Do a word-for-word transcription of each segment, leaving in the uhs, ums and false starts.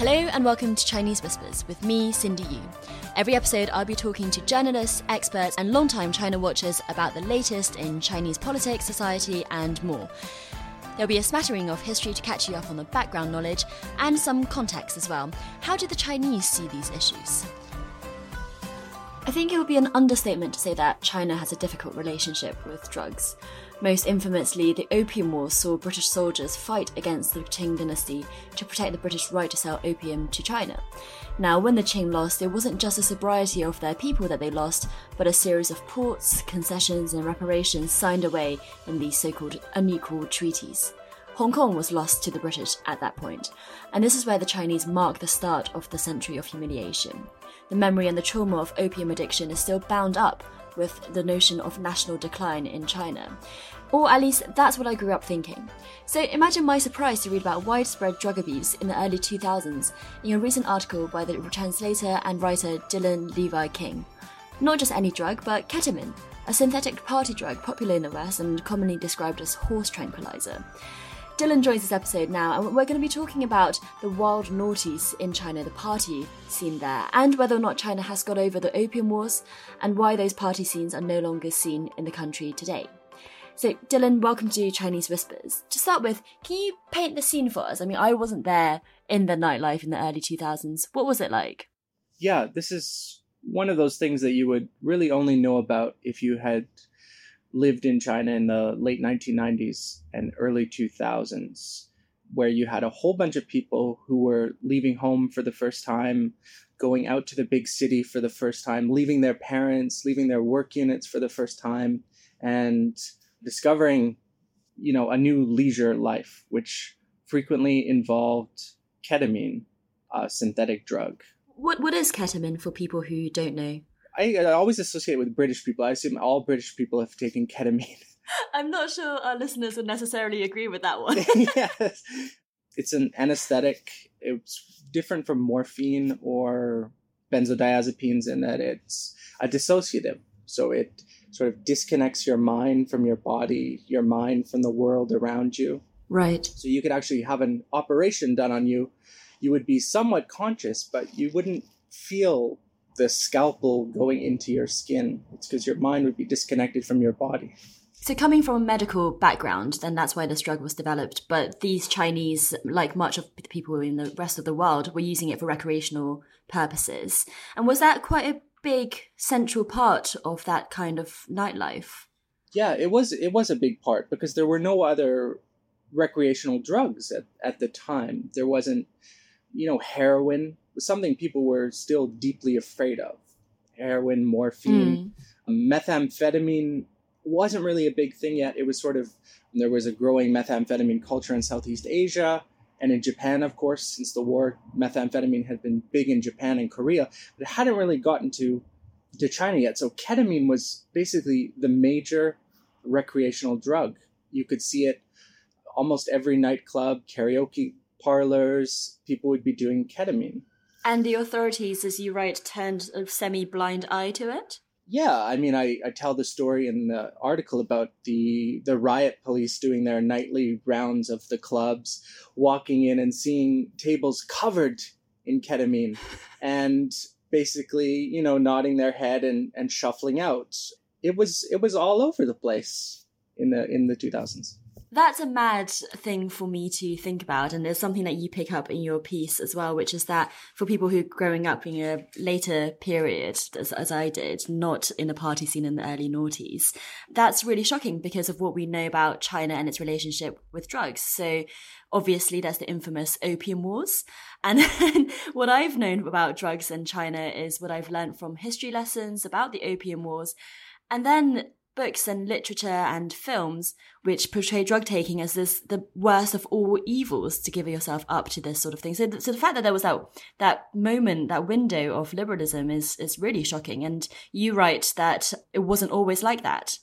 Hello and welcome to Chinese Whispers with me, Cindy Yu. Every episode I'll be talking to journalists, experts and long-time China watchers about the latest in Chinese politics, society and more. There'll be a smattering of history to catch you up on the background knowledge and some context as well. How do the Chinese see these issues? I think it would be an understatement to say that China has a difficult relationship with drugs. Most infamously, the Opium Wars saw British soldiers fight against the Qing dynasty to protect the British right to sell opium to China. Now, when the Qing lost, it wasn't just the sobriety of their people that they lost, but a series of ports, concessions and reparations signed away in these so-called unequal treaties. Hong Kong was lost to the British at that point, and this is where the Chinese marked the start of the century of humiliation. The memory and the trauma of opium addiction is still bound up with the notion of national decline in China. Or at least that's what I grew up thinking. So imagine my surprise to read about widespread drug abuse in the early two thousands in a recent article by the translator and writer Dylan Levi King. Not just any drug, but ketamine, a synthetic party drug popular in the West and commonly described as horse tranquilizer. Dylan joins this episode now, and we're going to be talking about the wild noughties in China, the party scene there, and whether or not China has got over the Opium Wars, and why those party scenes are no longer seen in the country today. So, Dylan, welcome to Chinese Whispers. To start with, can you paint the scene for us? I mean, I wasn't there in the nightlife in the early two thousands. What was it like? Yeah, this is one of those things that you would really only know about if you had lived in China in the late nineteen nineties and early two thousands, where you had a whole bunch of people who were leaving home for the first time, going out to the big city for the first time, leaving their parents, leaving their work units for the first time, and discovering, you know, a new leisure life, which frequently involved ketamine, a synthetic drug. What What is ketamine for people who don't know? I, I always associate it with British people. I assume all British people have taken ketamine. I'm not sure our listeners would necessarily agree with that one. Yes. It's an anesthetic. It's different from morphine or benzodiazepines in that it's a dissociative. So it sort of disconnects your mind from your body, your mind from the world around you. Right. So you could actually have an operation done on you. You would be somewhat conscious, but you wouldn't feel the scalpel going into your skin. It's because your mind would be disconnected from your body. So coming from a medical background, then that's why this drug was developed. But these Chinese, like much of the people in the rest of the world, were using it for recreational purposes. And was that quite a big central part of that kind of nightlife? Yeah, it was it was a big part because there were no other recreational drugs at, at the time. There wasn't, you know, heroin. Something people were still deeply afraid of. Heroin, morphine, mm. methamphetamine wasn't really a big thing yet. It was sort of, there was a growing methamphetamine culture in Southeast Asia and in Japan, of course, since the war. Methamphetamine had been big in Japan and Korea, but it hadn't really gotten to, to China yet. So ketamine was basically the major recreational drug. You could see it almost every nightclub, karaoke parlors, people would be doing ketamine. And the authorities, as you write, turned a semi-blind eye to it? Yeah, I mean, I, I tell the story in the article about the, the riot police doing their nightly rounds of the clubs, walking in and seeing tables covered in ketamine and basically, you know, nodding their head and, and shuffling out. It was it was all over the place in the in the two thousands. That's a mad thing for me to think about, and there's something that you pick up in your piece as well, which is that for people who are growing up in a later period, as, as I did, not in the party scene in the early noughties, that's really shocking because of what we know about China and its relationship with drugs. So obviously there's the infamous Opium Wars, and then what I've known about drugs in China is what I've learned from history lessons about the Opium Wars, and then books and literature and films which portray drug taking as this the worst of all evils, to give yourself up to this sort of thing. So, th- so the fact that there was that that moment, that window of liberalism is is really shocking. And you write that it wasn't always like that.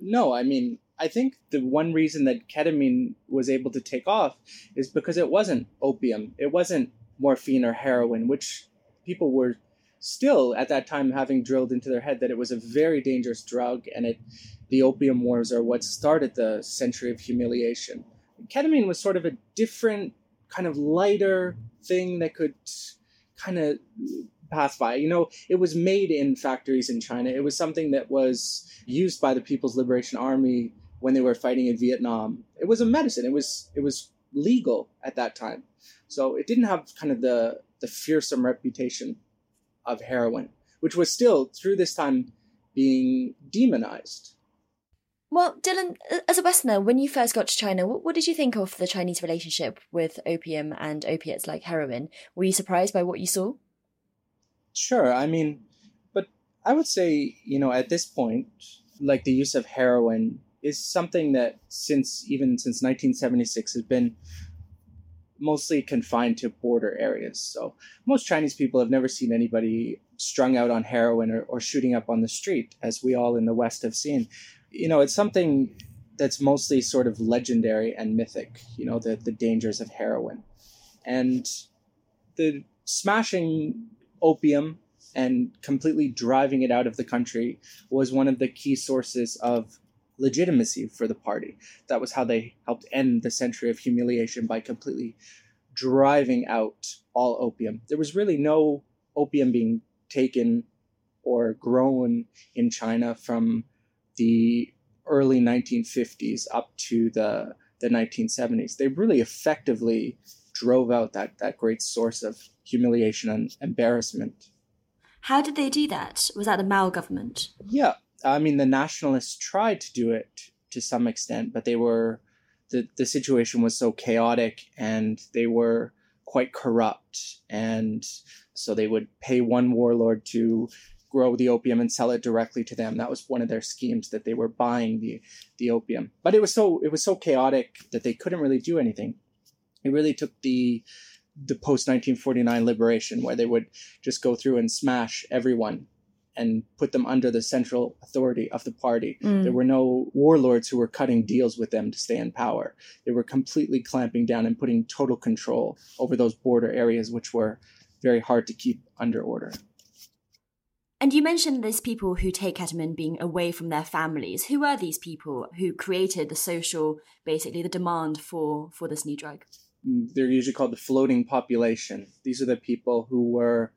No, I mean, I think the one reason that ketamine was able to take off is because it wasn't opium. It wasn't morphine or heroin, which people were still at that time having drilled into their head that it was a very dangerous drug, and it, the Opium Wars are what started the century of humiliation. Ketamine was sort of a different, kind of lighter thing that could kind of pass by. You know, it was made in factories in China. It was something that was used by the People's Liberation Army when they were fighting in Vietnam. It was a medicine. It was it was legal at that time. So it didn't have kind of the, the fearsome reputation of heroin, which was still, through this time, being demonized. Well, Dylan, as a Westerner, when you first got to China, what, what did you think of the Chinese relationship with opium and opiates like heroin? Were you surprised by what you saw? Sure, I mean, but I would say, you know, at this point, like the use of heroin is something that since, even since nineteen seventy-six has been mostly confined to border areas. So most Chinese people have never seen anybody strung out on heroin or, or shooting up on the street, as we all in the West have seen. You know, it's something that's mostly sort of legendary and mythic, you know, the, the dangers of heroin. And the smashing opium and completely driving it out of the country was one of the key sources of legitimacy for the party. That was how they helped end the century of humiliation, by completely driving out all opium. There was really no opium being taken or grown in China from the early nineteen fifties up to the, the nineteen seventies. They really effectively drove out that, that great source of humiliation and embarrassment. How did they do that? Was that the Mao government? Yeah. I mean, the nationalists tried to do it to some extent, but they were, the, the situation was so chaotic and they were quite corrupt. And so they would pay one warlord to grow the opium and sell it directly to them. That was one of their schemes, that they were buying the, the opium. But it was so it was so chaotic that they couldn't really do anything. It really took the the post-nineteen forty-nine liberation, where they would just go through and smash everyone and put them under the central authority of the party. Mm. There were no warlords who were cutting deals with them to stay in power. They were completely clamping down and putting total control over those border areas, which were very hard to keep under order. And you mentioned these people who take ketamine being away from their families. Who were these people who created the social, basically the demand for, for this new drug? They're usually called the floating population. These are the people who were,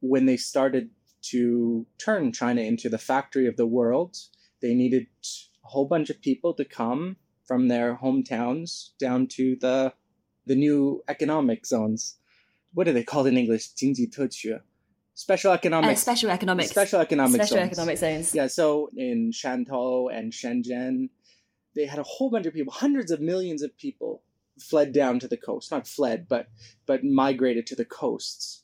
when they started to turn China into the factory of the world, they needed a whole bunch of people to come from their hometowns down to the the new economic zones. What are they called in English? 经济特区. Special economic. Uh, special economic. Special economic special zones. economic zones. Yeah, so in Shantou and Shenzhen, they had a whole bunch of people, hundreds of millions of people fled down to the coast. Not fled, but but migrated to the coasts.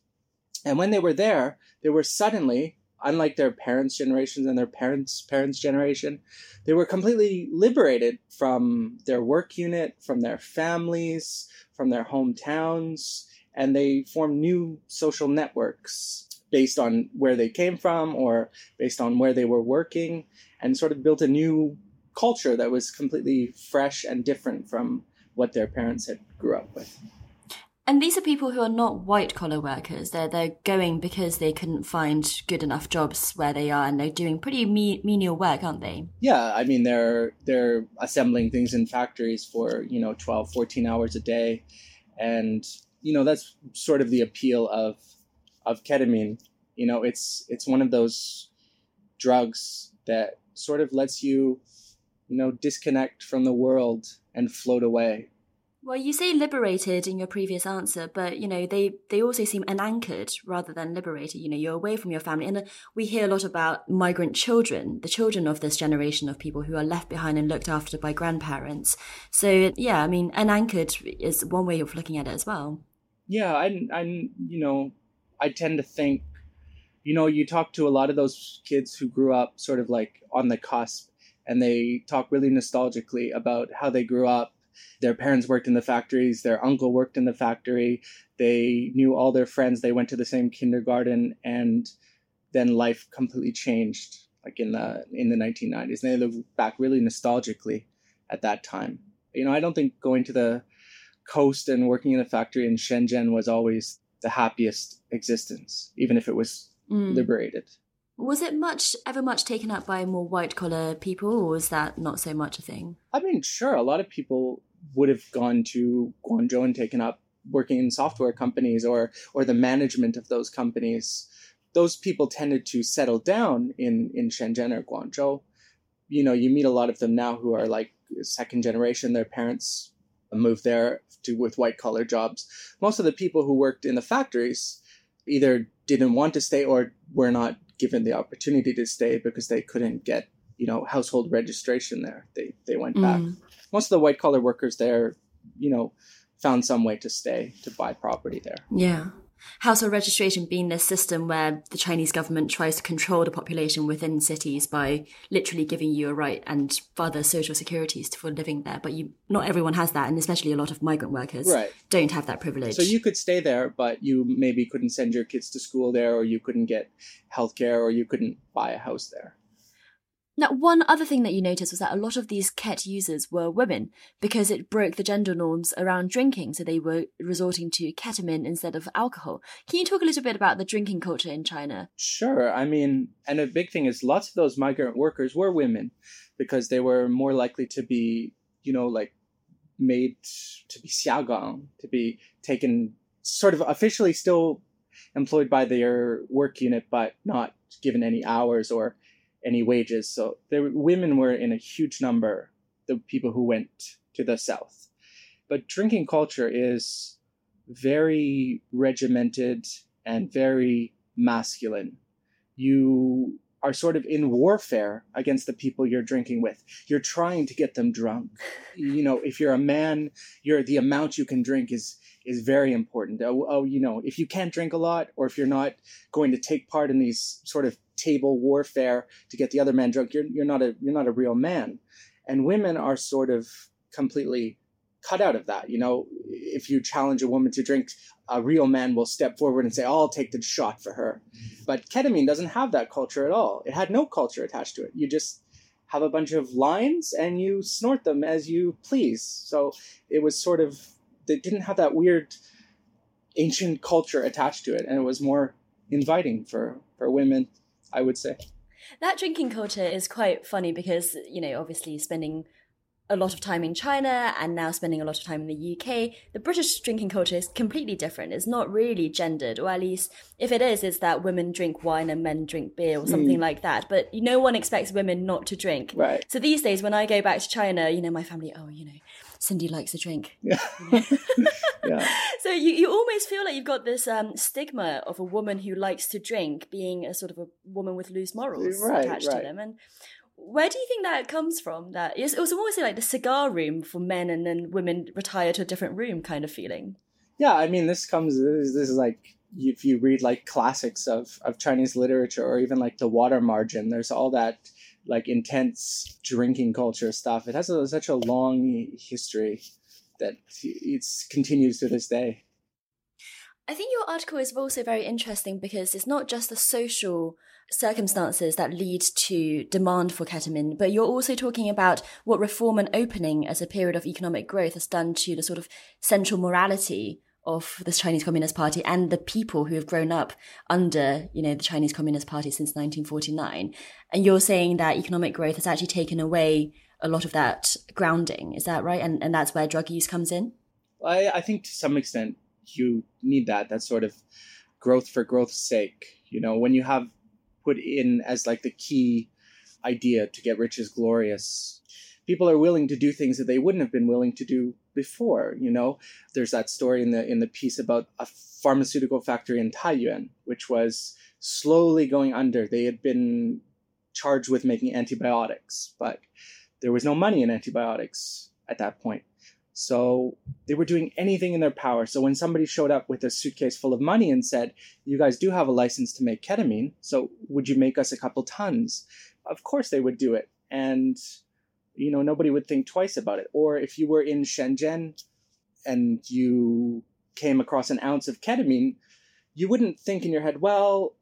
And when they were there, they were suddenly, unlike their parents' generations and their parents' parents' generation, they were completely liberated from their work unit, from their families, from their hometowns, and they formed new social networks based on where they came from or based on where they were working, and sort of built a new culture that was completely fresh and different from what their parents had grew up with. And these are people who are not white-collar workers. They're, they're going because they couldn't find good enough jobs where they are, and they're doing pretty me- menial work, aren't they? Yeah, I mean, they're they're assembling things in factories for, you know, twelve, fourteen hours a day. And, you know, that's sort of the appeal of of ketamine. You know, it's it's one of those drugs that sort of lets you, you know, disconnect from the world and float away. Well, you say liberated in your previous answer, but, you know, they, they also seem unanchored rather than liberated. You know, you're away from your family. And we hear a lot about migrant children, the children of this generation of people who are left behind and looked after by grandparents. So, yeah, I mean, unanchored is one way of looking at it as well. Yeah, I, I, you know, I tend to think, you know, you talk to a lot of those kids who grew up sort of like on the cusp, and they talk really nostalgically about how they grew up. Their parents worked in the factories, their uncle worked in the factory, they knew all their friends, they went to the same kindergarten, and then life completely changed, like in the in the nineteen nineties. And they look back really nostalgically at that time. You know, I don't think going to the coast and working in a factory in Shenzhen was always the happiest existence, even if it was mm. liberated. Was it much, ever much taken up by more white-collar people, or was that not so much a thing? I mean, sure, a lot of people would have gone to Guangzhou and taken up working in software companies or or the management of those companies. Those people tended to settle down in, in Shenzhen or Guangzhou. You know, you meet a lot of them now who are like second generation, their parents moved there to with white-collar jobs. Most of the people who worked in the factories either didn't want to stay or were not given the opportunity to stay because they couldn't get, you know, household registration there. They they went mm. back. Most of the white collar workers there, you know, found some way to stay, to buy property there. Yeah. Household registration being this system where the Chinese government tries to control the population within cities by literally giving you a right and further social securities for living there. But you, not everyone has that, and especially a lot of migrant workers right. don't have that privilege. So you could stay there, but you maybe couldn't send your kids to school there, or you couldn't get healthcare, or you couldn't buy a house there. Now, one other thing that you noticed was that a lot of these Ket users were women because it broke the gender norms around drinking, so they were resorting to ketamine instead of alcohol. Can you talk a little bit about the drinking culture in China? Sure. I mean, and a big thing is lots of those migrant workers were women because they were more likely to be, you know, like made to be xiagang, to be taken sort of officially still employed by their work unit, but not given any hours or any wages. So there, women were in a huge number, the people who went to the south. But drinking culture is very regimented and very masculine. You are sort of in warfare against the people you're drinking with. You're trying to get them drunk. You know, if you're a man, you're, the amount you can drink is is very important. Oh, oh, you know, if you can't drink a lot, or if you're not going to take part in these sort of table warfare to get the other man drunk, you're you're not a you're not a real man. And women are sort of completely cut out of that. You know, if you challenge a woman to drink, a real man will step forward and say, oh, I'll take the shot for her. But ketamine doesn't have that culture at all. It had no culture attached to it. You just have a bunch of lines and you snort them as you please. So it was sort of, they didn't have that weird ancient culture attached to it. And it was more inviting for, for women, I would say. That drinking culture is quite funny because, you know, obviously spending a lot of time in China and now spending a lot of time in the U K, the British drinking culture is completely different. It's not really gendered, or at least if it is, it's that women drink wine and men drink beer or something mm. like that. But no one expects women not to drink. Right. So these days when I go back to China, you know, my family, oh, you know, Cindy likes a drink. Yeah. You know? yeah. So you, you almost feel like you've got this um, stigma of a woman who likes to drink being a sort of a woman with loose morals right, attached right. to them. And where do you think that comes from? That it's, it was almost like the cigar room for men, and then women retire to a different room kind of feeling. Yeah, I mean, this comes, this is, this is like, if you read like classics of, of Chinese literature, or even like The Water Margin, there's all that like intense drinking culture stuff. It has a, such a long history that it continues to this day. I think your article is also very interesting because it's not just the social circumstances that lead to demand for ketamine, but you're also talking about what reform and opening as a period of economic growth has done to the sort of central morality of the Chinese Communist Party and the people who have grown up under, you know, the Chinese Communist Party since nineteen forty-nine. And you're saying that economic growth has actually taken away a lot of that grounding. Is that right? And and that's where drug use comes in? I, I think to some extent you need that, that sort of growth for growth's sake. You know, when you have put in as like the key idea to get rich is glorious, people are willing to do things that they wouldn't have been willing to do before. You know, there's that story in the in the piece about a pharmaceutical factory in Taiyuan, which was slowly going under. They had been charged with making antibiotics, but there was no money in antibiotics at that point. So they were doing anything in their power. So when somebody showed up with a suitcase full of money and said, you guys do have a license to make ketamine, so would you make us a couple tons? Of course they would do it. and, you know, nobody would think twice about it. Or if you were in Shenzhen and you came across an ounce of ketamine, you wouldn't think in your head, well,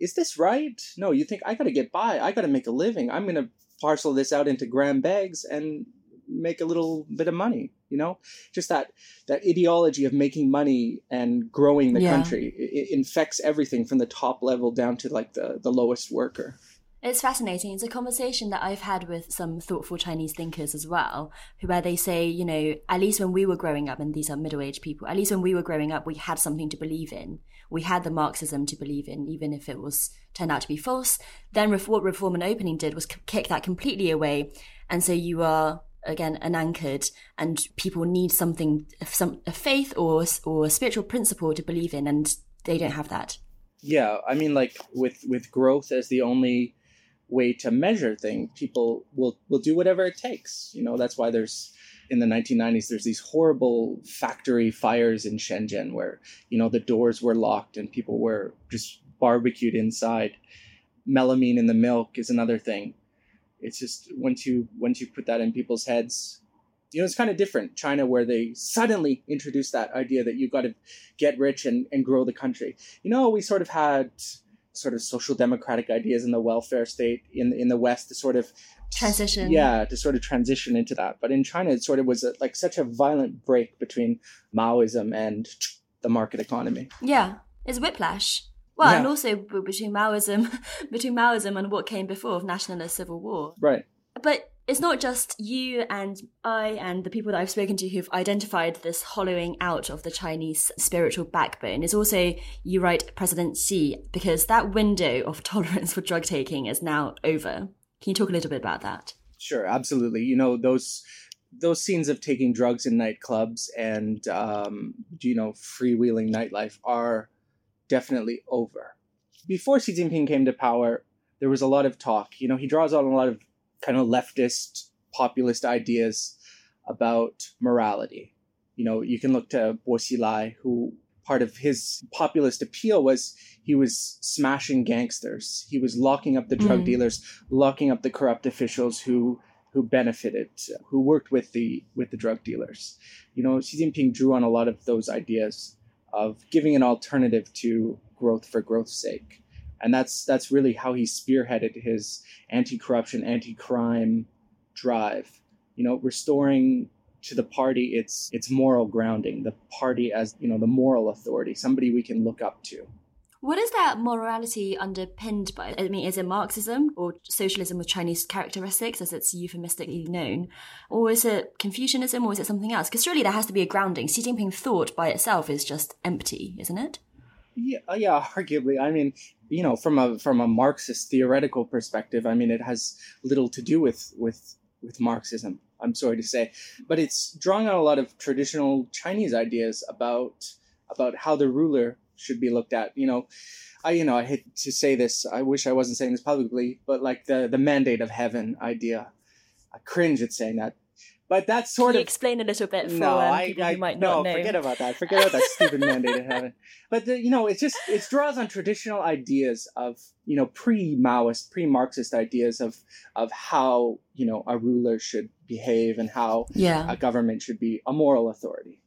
is this right? No, you think, I got to get by. I got to make a living. I'm going to parcel this out into gram bags and make a little bit of money, you know? Just that that ideology of making money and growing the yeah. country. It infects everything from the top level down to like the, the lowest worker. It's fascinating. It's a conversation that I've had with some thoughtful Chinese thinkers as well, where they say, you know, at least when we were growing up, and these are middle-aged people, at least when we were growing up, we had something to believe in. We had the Marxism to believe in, even if it was turned out to be false. Then what Reform and Opening did was kick that completely away. And so you are, again, unanchored, and people need something, some a faith or, or a spiritual principle to believe in, and they don't have that. Yeah, I mean, like with, with growth as the only way to measure things, people will will do whatever it takes. You know, that's why there's, in the nineteen nineties, there's these horrible factory fires in Shenzhen where, you know, the doors were locked and people were just barbecued inside. Melamine in the milk is another thing. It's just, once you once you put that in people's heads, you know, it's kind of different. China, where they suddenly introduced that idea that you've got to get rich and, and grow the country. You know, we sort of had sort of social democratic ideas in the welfare state in in the West to sort of transition yeah to sort of transition into that, but in China it sort of was a, like such a violent break between Maoism and the market economy. Yeah, it's whiplash. Well, yeah. And also between Maoism between Maoism and what came before of nationalist civil war, right? But it's not just you and I and the people that I've spoken to who've identified this hollowing out of the Chinese spiritual backbone. It's also, you write, President Xi, because that window of tolerance for drug taking is now over. Can you talk a little bit about that? Sure, absolutely. You know, those those scenes of taking drugs in nightclubs and, um, you know, freewheeling nightlife are definitely over. Before Xi Jinping came to power, there was a lot of talk. You know, he draws on a lot of kind of leftist, populist ideas about morality. You know, you can look to Bo Xilai, who part of his populist appeal was he was smashing gangsters. He was locking up the drug mm. dealers, locking up the corrupt officials who who benefited, who worked with the with the drug dealers. You know, Xi Jinping drew on a lot of those ideas of giving an alternative to growth for growth's sake. And that's that's really how he spearheaded his anti-corruption, anti-crime drive. You know, restoring to the party its its moral grounding, the party as, you know, the moral authority, somebody we can look up to. What is that morality underpinned by? I mean, is it Marxism or socialism with Chinese characteristics, as it's euphemistically known? Or is it Confucianism, or is it something else? Because surely there has to be a grounding. Xi Jinping thought by itself is just empty, isn't it? Yeah, yeah, arguably. I mean, you know, from a from a Marxist theoretical perspective, I mean, it has little to do with with with Marxism, I'm sorry to say, but it's drawing on a lot of traditional Chinese ideas about about how the ruler should be looked at. You know, I you know I hate to say this, I wish I wasn't saying this publicly, but like the the mandate of heaven idea, I cringe at saying that. But that's sort Can you of explain a little bit for no, um, people I, I, who might no, not know. No, forget about that. Forget about that stupid mandate in heaven. But the, you know, it's just it draws on traditional ideas of, you know, pre-Maoist, pre-Marxist ideas of of how, you know, a ruler should behave and how yeah. a government should be a moral authority.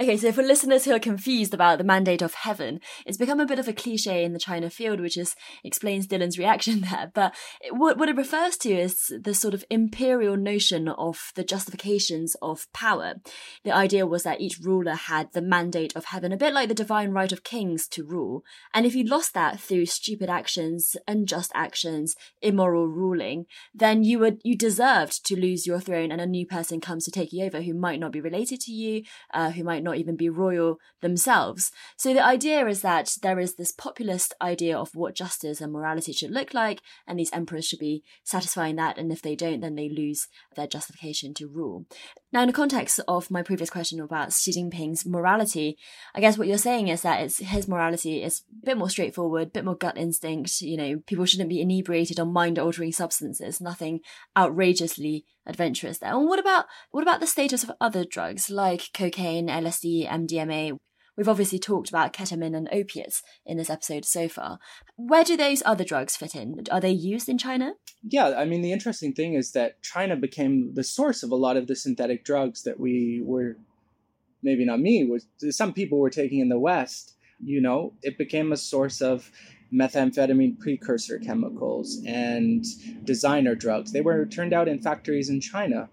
Okay, so for listeners who are confused about the mandate of heaven, it's become a bit of a cliche in the China field, which is, explains Dylan's reaction there. But what, what it refers to is the sort of imperial notion of the justifications of power. The idea was that each ruler had the mandate of heaven, a bit like the divine right of kings to rule. And if you lost that through stupid actions, unjust actions, immoral ruling, then you would you deserved to lose your throne, and a new person comes to take you over who might not be related to you, uh, who might not even be royal themselves. So the idea is that there is this populist idea of what justice and morality should look like, and these emperors should be satisfying that, and if they don't, then they lose their justification to rule. Now, in the context of my previous question about Xi Jinping's morality, I guess what you're saying is that it's, his morality is a bit more straightforward, a bit more gut instinct. You know, people shouldn't be inebriated on mind-altering substances, nothing outrageously adventurous there. And what about what about the status of other drugs like cocaine, L S D, M D M A? We've obviously talked about ketamine and opiates in this episode so far. Where do those other drugs fit in? Are they used in China? Yeah, I mean, the interesting thing is that China became the source of a lot of the synthetic drugs that we were, maybe not me, was some people were taking in the West. You know, it became a source of methamphetamine precursor chemicals and designer drugs. They were turned out in factories in China.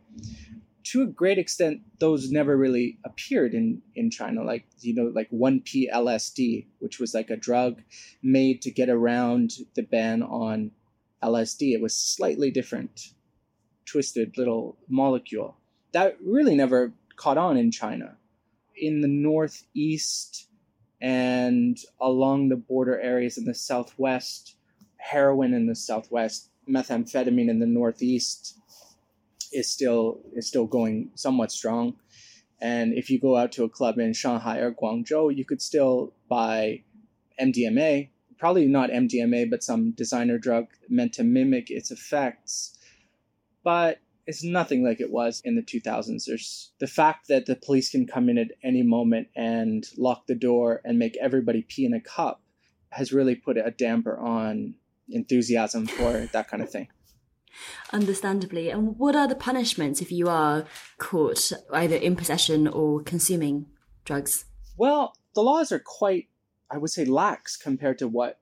To a great extent, those never really appeared in, in China, like, you know, like one P L S D, which was like a drug made to get around the ban on L S D. It was slightly different, twisted little molecule. That really never caught on in China. In the northeast and along the border areas in the southwest, heroin in the southwest, methamphetamine in the northeast, is still is still going somewhat strong. And if you go out to a club in Shanghai or Guangzhou, you could still buy M D M A, probably not M D M A, but some designer drug meant to mimic its effects. But it's nothing like it was in the two thousands. There's the fact that the police can come in at any moment and lock the door and make everybody pee in a cup has really put a damper on enthusiasm for that kind of thing. Understandably. And what are the punishments if you are caught either in possession or consuming drugs? Well, the laws are quite, I would say, lax compared to what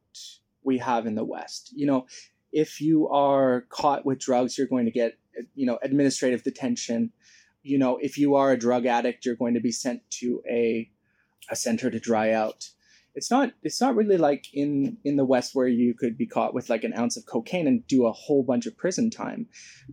we have in the West. You know, if you are caught with drugs, you're going to get, you know, administrative detention. You know, if you are a drug addict, you're going to be sent to a a center to dry out. It's not it's not really like in, in the West where you could be caught with like an ounce of cocaine and do a whole bunch of prison time.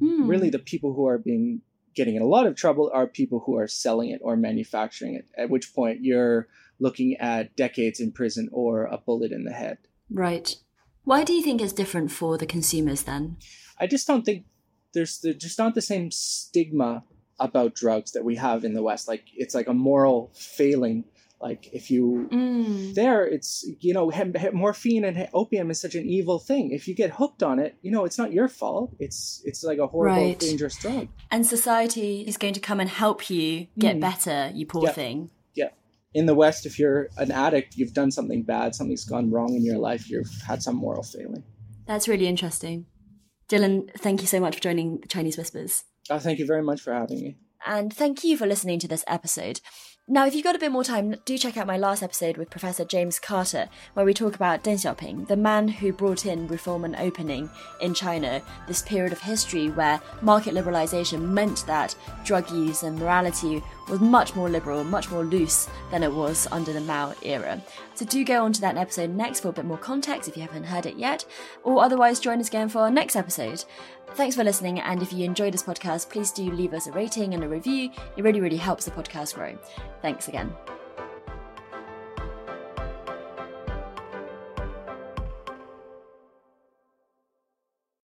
Mm. Really, the people who are being getting in a lot of trouble are people who are selling it or manufacturing it, at which point you're looking at decades in prison or a bullet in the head. Right. Why do you think it's different for the consumers then? I just don't think there's, there's just not the same stigma about drugs that we have in the West. Like, it's like a moral failing. Like, if you, mm. there, it's, you know, he- he- morphine and he- opium is such an evil thing. If you get hooked on it, you know, it's not your fault. It's it's like a horrible, right. dangerous drug. And society is going to come and help you get mm. better, you poor yep. thing. Yeah. In the West, if you're an addict, you've done something bad, something's gone wrong in your life, you've had some moral failing. That's really interesting. Dylan, thank you so much for joining Chinese Whispers. Oh, thank you very much for having me. And thank you for listening to this episode. Now, if you've got a bit more time, do check out my last episode with Professor James Carter, where we talk about Deng Xiaoping, the man who brought in reform and opening in China, this period of history where market liberalisation meant that drug use and morality was much more liberal, much more loose than it was under the Mao era. So do go on to that episode next for a bit more context if you haven't heard it yet, or otherwise join us again for our next episode. Thanks for listening, and if you enjoyed this podcast, please do leave us a rating and a review. It really, really helps the podcast grow. Thanks again.